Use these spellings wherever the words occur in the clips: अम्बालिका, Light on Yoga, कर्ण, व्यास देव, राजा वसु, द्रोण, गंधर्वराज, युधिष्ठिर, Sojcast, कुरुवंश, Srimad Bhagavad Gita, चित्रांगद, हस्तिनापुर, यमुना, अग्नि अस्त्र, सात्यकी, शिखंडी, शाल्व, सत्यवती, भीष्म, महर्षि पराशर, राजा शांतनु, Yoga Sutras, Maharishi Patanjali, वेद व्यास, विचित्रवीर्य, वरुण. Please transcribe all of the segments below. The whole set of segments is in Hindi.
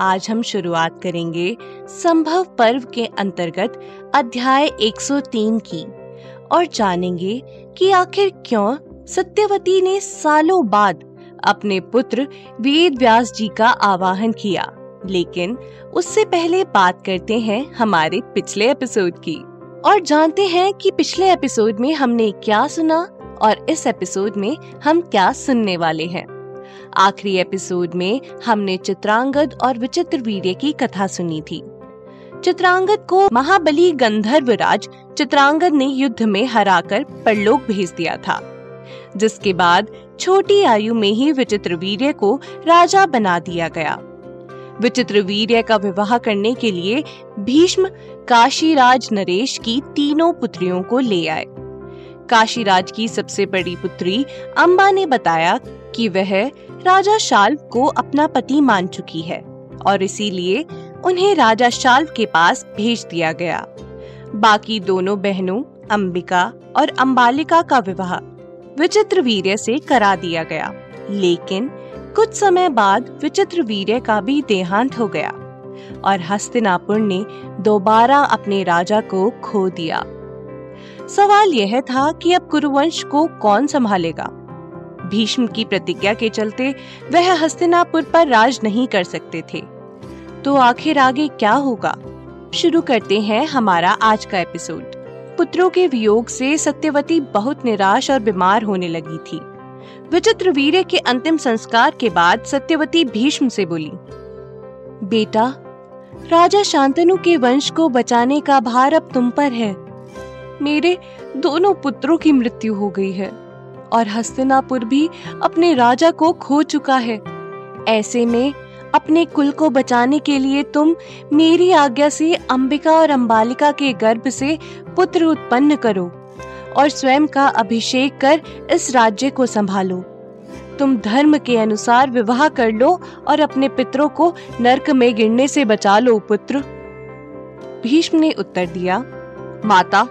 आज हम शुरुआत करेंगे संभव पर्व के अंतर्गत अध्याय 103 की, और जानेंगे कि आखिर क्यों सत्यवती ने सालों बाद अपने पुत्र वेद व्यास जी का आवाहन किया। लेकिन उससे पहले बात करते हैं हमारे पिछले एपिसोड की, और जानते हैं कि पिछले एपिसोड में हमने क्या सुना और इस एपिसोड में हम क्या सुनने वाले हैं। आखिरी एपिसोड में हमने चित्रांगद और विचित्रवीर्य की कथा सुनी थी। चित्रांगद को महाबली गंधर्वराज चित्रांगद ने युद्ध में हराकर परलोक भेज दिया था, जिसके बाद छोटी आयु में ही विचित्रवीर्य को राजा बना दिया गया। विचित्रवीर्य का विवाह करने के लिए भीष्म काशीराज नरेश की तीनों पुत्रियों को ले आए। काशीराज की सबसे बड़ी पुत्री अम्बा ने बताया कि वह राजा शाल्व को अपना पति मान चुकी है, और इसीलिए उन्हें राजा शाल्व के पास भेज दिया गया। बाकी दोनों बहनों अंबिका और अम्बालिका का विवाह विचित्रवीर्य से करा दिया गया। लेकिन कुछ समय बाद विचित्रवीर्य का भी देहांत हो गया और हस्तिनापुर ने दोबारा अपने राजा को खो दिया। सवाल यह था कि अब कुरुवंश को कौन संभालेगा। भीष्म की प्रतिज्ञा के चलते वह हस्तिनापुर पर राज नहीं कर सकते थे, तो आखिर आगे क्या होगा। शुरू करते हैं हमारा आज का एपिसोड। पुत्रों के वियोग से सत्यवती बहुत निराश और बीमार होने लगी थी। विचित्रवीर्य के अंतिम संस्कार के बाद सत्यवती भीष्म से बोली, बेटा, राजा शांतनु के वंश को बचाने का भार अब तुम पर है। मेरे दोनों पुत्रों की मृत्यु हो गई है और हस्तिनापुर भी अपने राजा को खो चुका है। ऐसे में अपने कुल को बचाने के लिए तुम मेरी आज्ञा से अंबिका और अम्बालिका के गर्भ से पुत्र उत्पन्न करो और स्वयं का अभिषेक कर इस राज्य को संभालो। तुम धर्म के अनुसार विवाह कर लो और अपने पितरों को नरक में गिरने से बचा लो। पुत्र भीष्म ने उत्तर दिया, माता,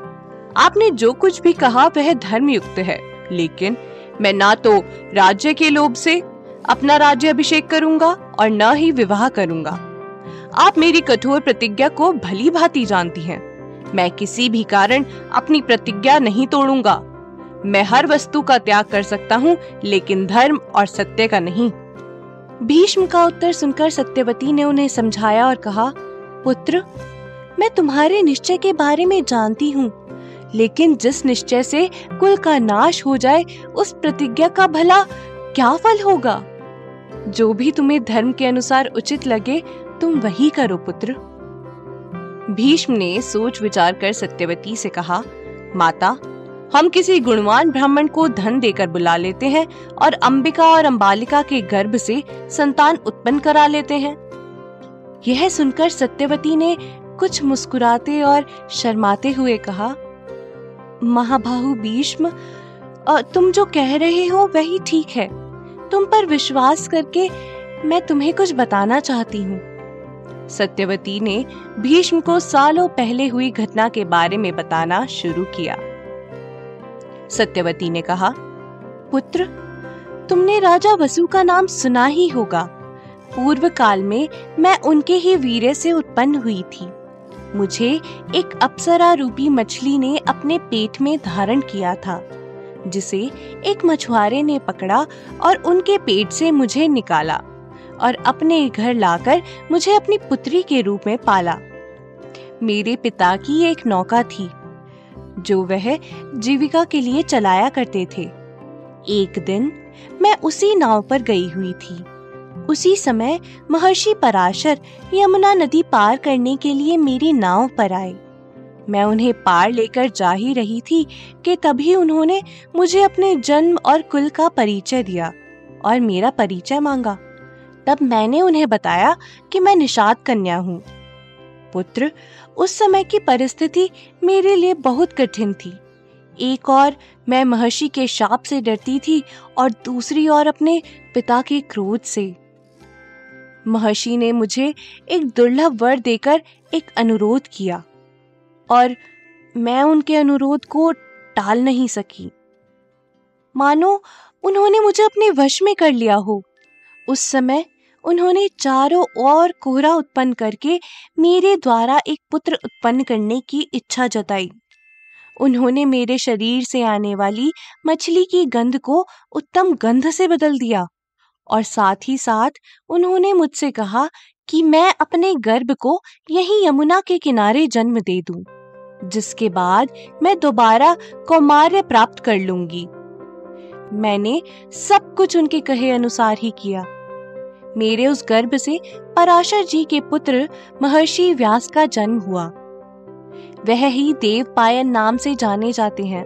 आपने जो कुछ भी कहा वह धर्मयुक्त है, लेकिन मैं ना तो राज्य के लोभ से अपना राज्य अभिषेक करूंगा और ना ही विवाह करूंगा। आप मेरी कठोर प्रतिज्ञा को भली भांति जानती हैं। मैं किसी भी कारण अपनी प्रतिज्ञा नहीं तोड़ूंगा। मैं हर वस्तु का त्याग कर सकता हूं, लेकिन धर्म और सत्य का नहीं। भीष्म का उत्तर सुनकर सत्यवती ने उन्हें समझाया और कहा, पुत्र, मैं तुम्हारे निश्चय के बारे में जानती हूँ, लेकिन जिस निश्चय से कुल का नाश हो जाए उस प्रतिज्ञा का भला क्या फल होगा। जो भी तुम्हें धर्म के अनुसार उचित लगे तुम वही करो, पुत्र। भीष्म ने सोच विचार कर सत्यवती से कहा, माता, हम किसी गुणवान ब्राह्मण को धन देकर बुला लेते हैं और अंबिका और अम्बालिका के गर्भ से संतान उत्पन्न करा लेते हैं। यह सुनकर सत्यवती ने कुछ मुस्कुराते और शर्माते हुए कहा, महाबाहु भीष्म, तुम जो कह रहे हो वही ठीक है। तुम पर विश्वास करके मैं तुम्हें कुछ बताना चाहती हूँ। सत्यवती ने भीष्म को सालों पहले हुई घटना के बारे में बताना शुरू किया। सत्यवती ने कहा, पुत्र, तुमने राजा वसु का नाम सुना ही होगा। पूर्व काल में मैं उनके ही वीर्य से उत्पन्न हुई थी। मुझे एक अप्सरा रूपी मछली ने अपने पेट में धारण किया था, जिसे एक मछुआरे ने पकड़ा और उनके पेट से मुझे निकाला और अपने घर लाकर मुझे अपनी पुत्री के रूप में पाला। मेरे पिता की एक नौका थी जो वह जीविका के लिए चलाया करते थे। एक दिन मैं उसी नाव पर गई हुई थी। उसी समय महर्षि पराशर यमुना नदी पार करने के लिए मेरी नाव पर आए। मैं उन्हें पार लेकर जा ही रही थी कि तभी उन्होंने मुझे अपने जन्म और कुल का परिचय दिया और मेरा परिचय मांगा। तब मैंने उन्हें बताया कि मैं निषाद कन्या हूँ। पुत्र, उस समय की परिस्थिति मेरे लिए बहुत कठिन थी। एक और मैं महर्षि के शाप से डरती थी और दूसरी ओर अपने पिता के क्रोध से। महर्षि ने मुझे एक दुर्लभ वर देकर एक अनुरोध किया और मैं उनके अनुरोध को टाल नहीं सकी। मानो उन्होंने मुझे अपने वश में कर लिया हो। उस समय उन्होंने चारों ओर कोहरा उत्पन्न करके मेरे द्वारा एक पुत्र उत्पन्न करने की इच्छा जताई। उन्होंने मेरे शरीर से आने वाली मछली की गंध को उत्तम गंध से बदल दिया और साथ ही साथ उन्होंने मुझसे कहा कि मैं अपने गर्भ को यहीं यमुना के किनारे जन्म दे दूं, जिसके बाद मैं दोबारा कौमार्य प्राप्त कर लूंगी। मैंने सब कुछ उनके कहे अनुसार ही किया। मेरे उस गर्भ से पराशर जी के पुत्र महर्षि व्यास का जन्म हुआ। वह ही देव पायन नाम से जाने जाते हैं।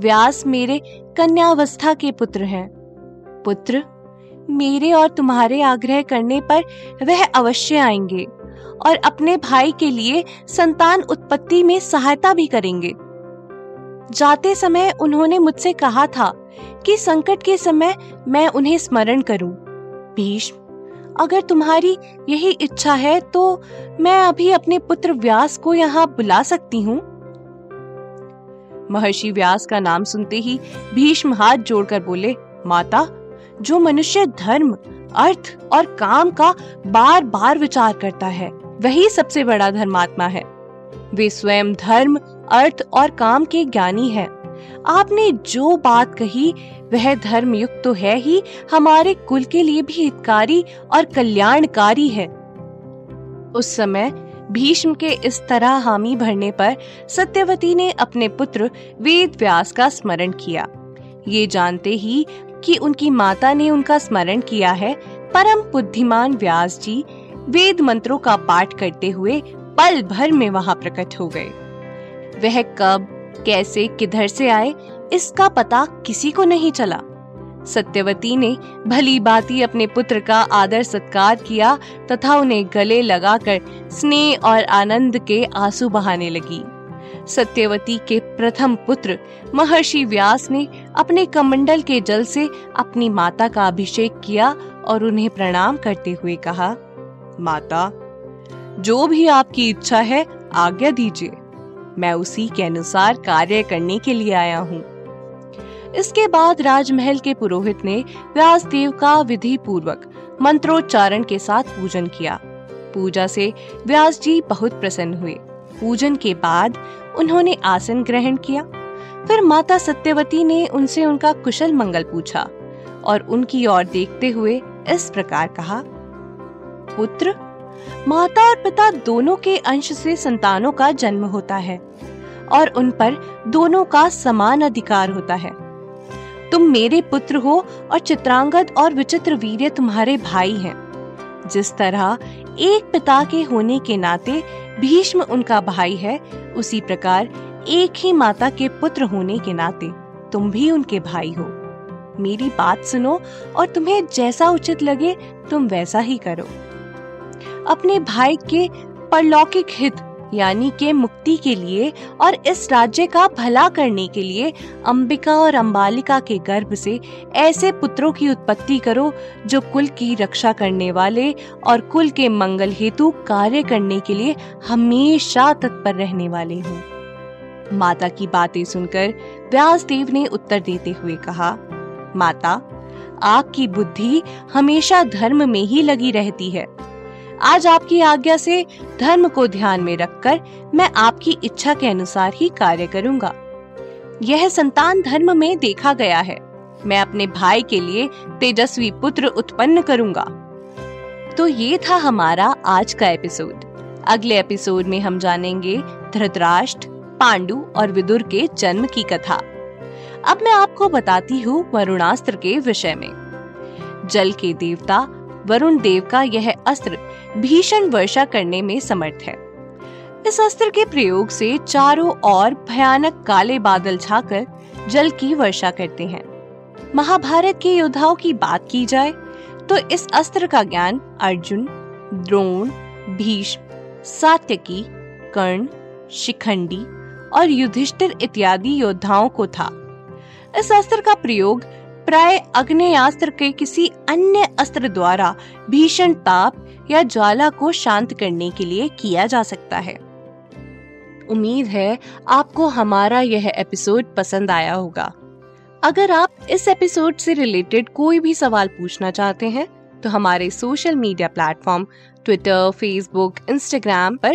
व्यास मेरे कन्यावस्था के पुत्र हैं। पुत्र, मेरे और तुम्हारे आग्रह करने पर वह अवश्य आएंगे और अपने भाई के लिए संतान उत्पत्ति में सहायता भी करेंगे। जाते समय उन्होंने मुझसे कहा था कि संकट के समय मैं उन्हें स्मरण करूं। भीष्म, अगर तुम्हारी यही इच्छा है तो मैं अभी अपने पुत्र व्यास को यहाँ बुला सकती हूँ। महर्षि व्यास का नाम सुनते ही भीष्म हाथ जोड़कर बोले, माता, जो मनुष्य धर्म, अर्थ और काम का बार बार विचार करता है वही सबसे बड़ा धर्मात्मा है। वे स्वयं धर्म, अर्थ और काम के ज्ञानी है। आपने जो बात कही वह धर्मयुक्त तो है ही, हमारे कुल के लिए भी हितकारी और कल्याणकारी है। उस समय भीष्म के इस तरह हामी भरने पर सत्यवती ने अपने पुत्र वेद व्यास का स्मरण किया। ये जानते ही कि उनकी माता ने उनका स्मरण किया है, परम बुद्धिमान व्यास जी वेद मंत्रों का पाठ करते हुए पल भर में वहां प्रकट हो गए। वह कब, कैसे, किधर से आए, इसका पता किसी को नहीं चला। सत्यवती ने भली भांति अपने पुत्र का आदर सत्कार किया तथा उन्हें गले लगाकर स्नेह और आनंद के आंसू बहाने लगी। सत्यवती के प्रथम पुत्र महर्षि व्यास ने अपने कमंडल के जल से अपनी माता का अभिषेक किया और उन्हें प्रणाम करते हुए कहा, माता, जो भी आपकी इच्छा है आज्ञा दीजिए, मैं उसी के अनुसार कार्य करने के लिए आया हूँ। इसके बाद राजमहल के पुरोहित ने व्यास देव का विधि पूर्वक मंत्रोच्चारण के साथ पूजन किया। पूजा से व्यास जी बहुत प्रसन्न हुए। पूजन के बाद उन्होंने आसन ग्रहण किया। फिर माता सत्यवती ने उनसे उनका कुशल मंगल पूछा और उनकी ओर देखते हुए इस प्रकार कहा, पुत्र, माता और पिता दोनों के अंश से संतानों का जन्म होता है और उन पर दोनों का समान अधिकार होता है। तुम मेरे पुत्र हो और चित्रांगद और विचित्रवीर्य तुम्हारे भाई हैं। जिस तरह एक पिता के होने के नाते भीष्म उनका भाई है, उसी प्रकार एक ही माता के पुत्र होने के नाते तुम भी उनके भाई हो। मेरी बात सुनो और तुम्हें जैसा उचित लगे तुम वैसा ही करो। अपने भाई के परलौकिक हित यानी के मुक्ति के लिए और इस राज्य का भला करने के लिए अंबिका और अम्बालिका के गर्भ से ऐसे पुत्रों की उत्पत्ति करो जो कुल की रक्षा करने वाले और कुल के मंगल हेतु कार्य करने के लिए हमेशा तत्पर रहने वाले हों। माता की बातें सुनकर व्यासदेव ने उत्तर देते हुए कहा, माता, आपकी बुद्धि हमेशा धर्म में ही लगी रहती है। आज आपकी आज्ञा से धर्म को ध्यान में रखकर मैं आपकी इच्छा के अनुसार ही कार्य करूंगा। यह संतान धर्म में देखा गया है। मैं अपने भाई के लिए तेजस्वी पुत्र उत्पन्न करूंगा। तो ये था हमारा आज का एपिसोड। अगले एपिसोड में हम जानेंगे धृतराष्ट्र, पांडु और विदुर के जन्म की कथा। अब मैं आपको बताती हूँ वरुणास्त्र के विषय में। जल के देवता वरुण देव का यह अस्त्र भीषण वर्षा करने में समर्थ है। इस अस्त्र के प्रयोग से चारों ओर भयानक काले बादल छाकर जल की वर्षा करते हैं। महाभारत के योद्धाओं की बात की जाए तो इस अस्त्र का ज्ञान अर्जुन, द्रोण, भीष्म, सात्यकी, कर्ण, शिखंडी और युधिष्ठिर इत्यादि योद्धाओं को था। इस अस्त्र का प्रयोग प्राय अग्नि अस्त्र के किसी अन्य अस्त्र द्वारा भीषण ताप या ज्वाला को शांत करने के लिए किया जा सकता है। उम्मीद है आपको हमारा यह एपिसोड पसंद आया होगा। अगर आप इस एपिसोड से रिलेटेड कोई भी सवाल पूछना चाहते हैं तो हमारे social media platform Twitter, Facebook, Instagram पर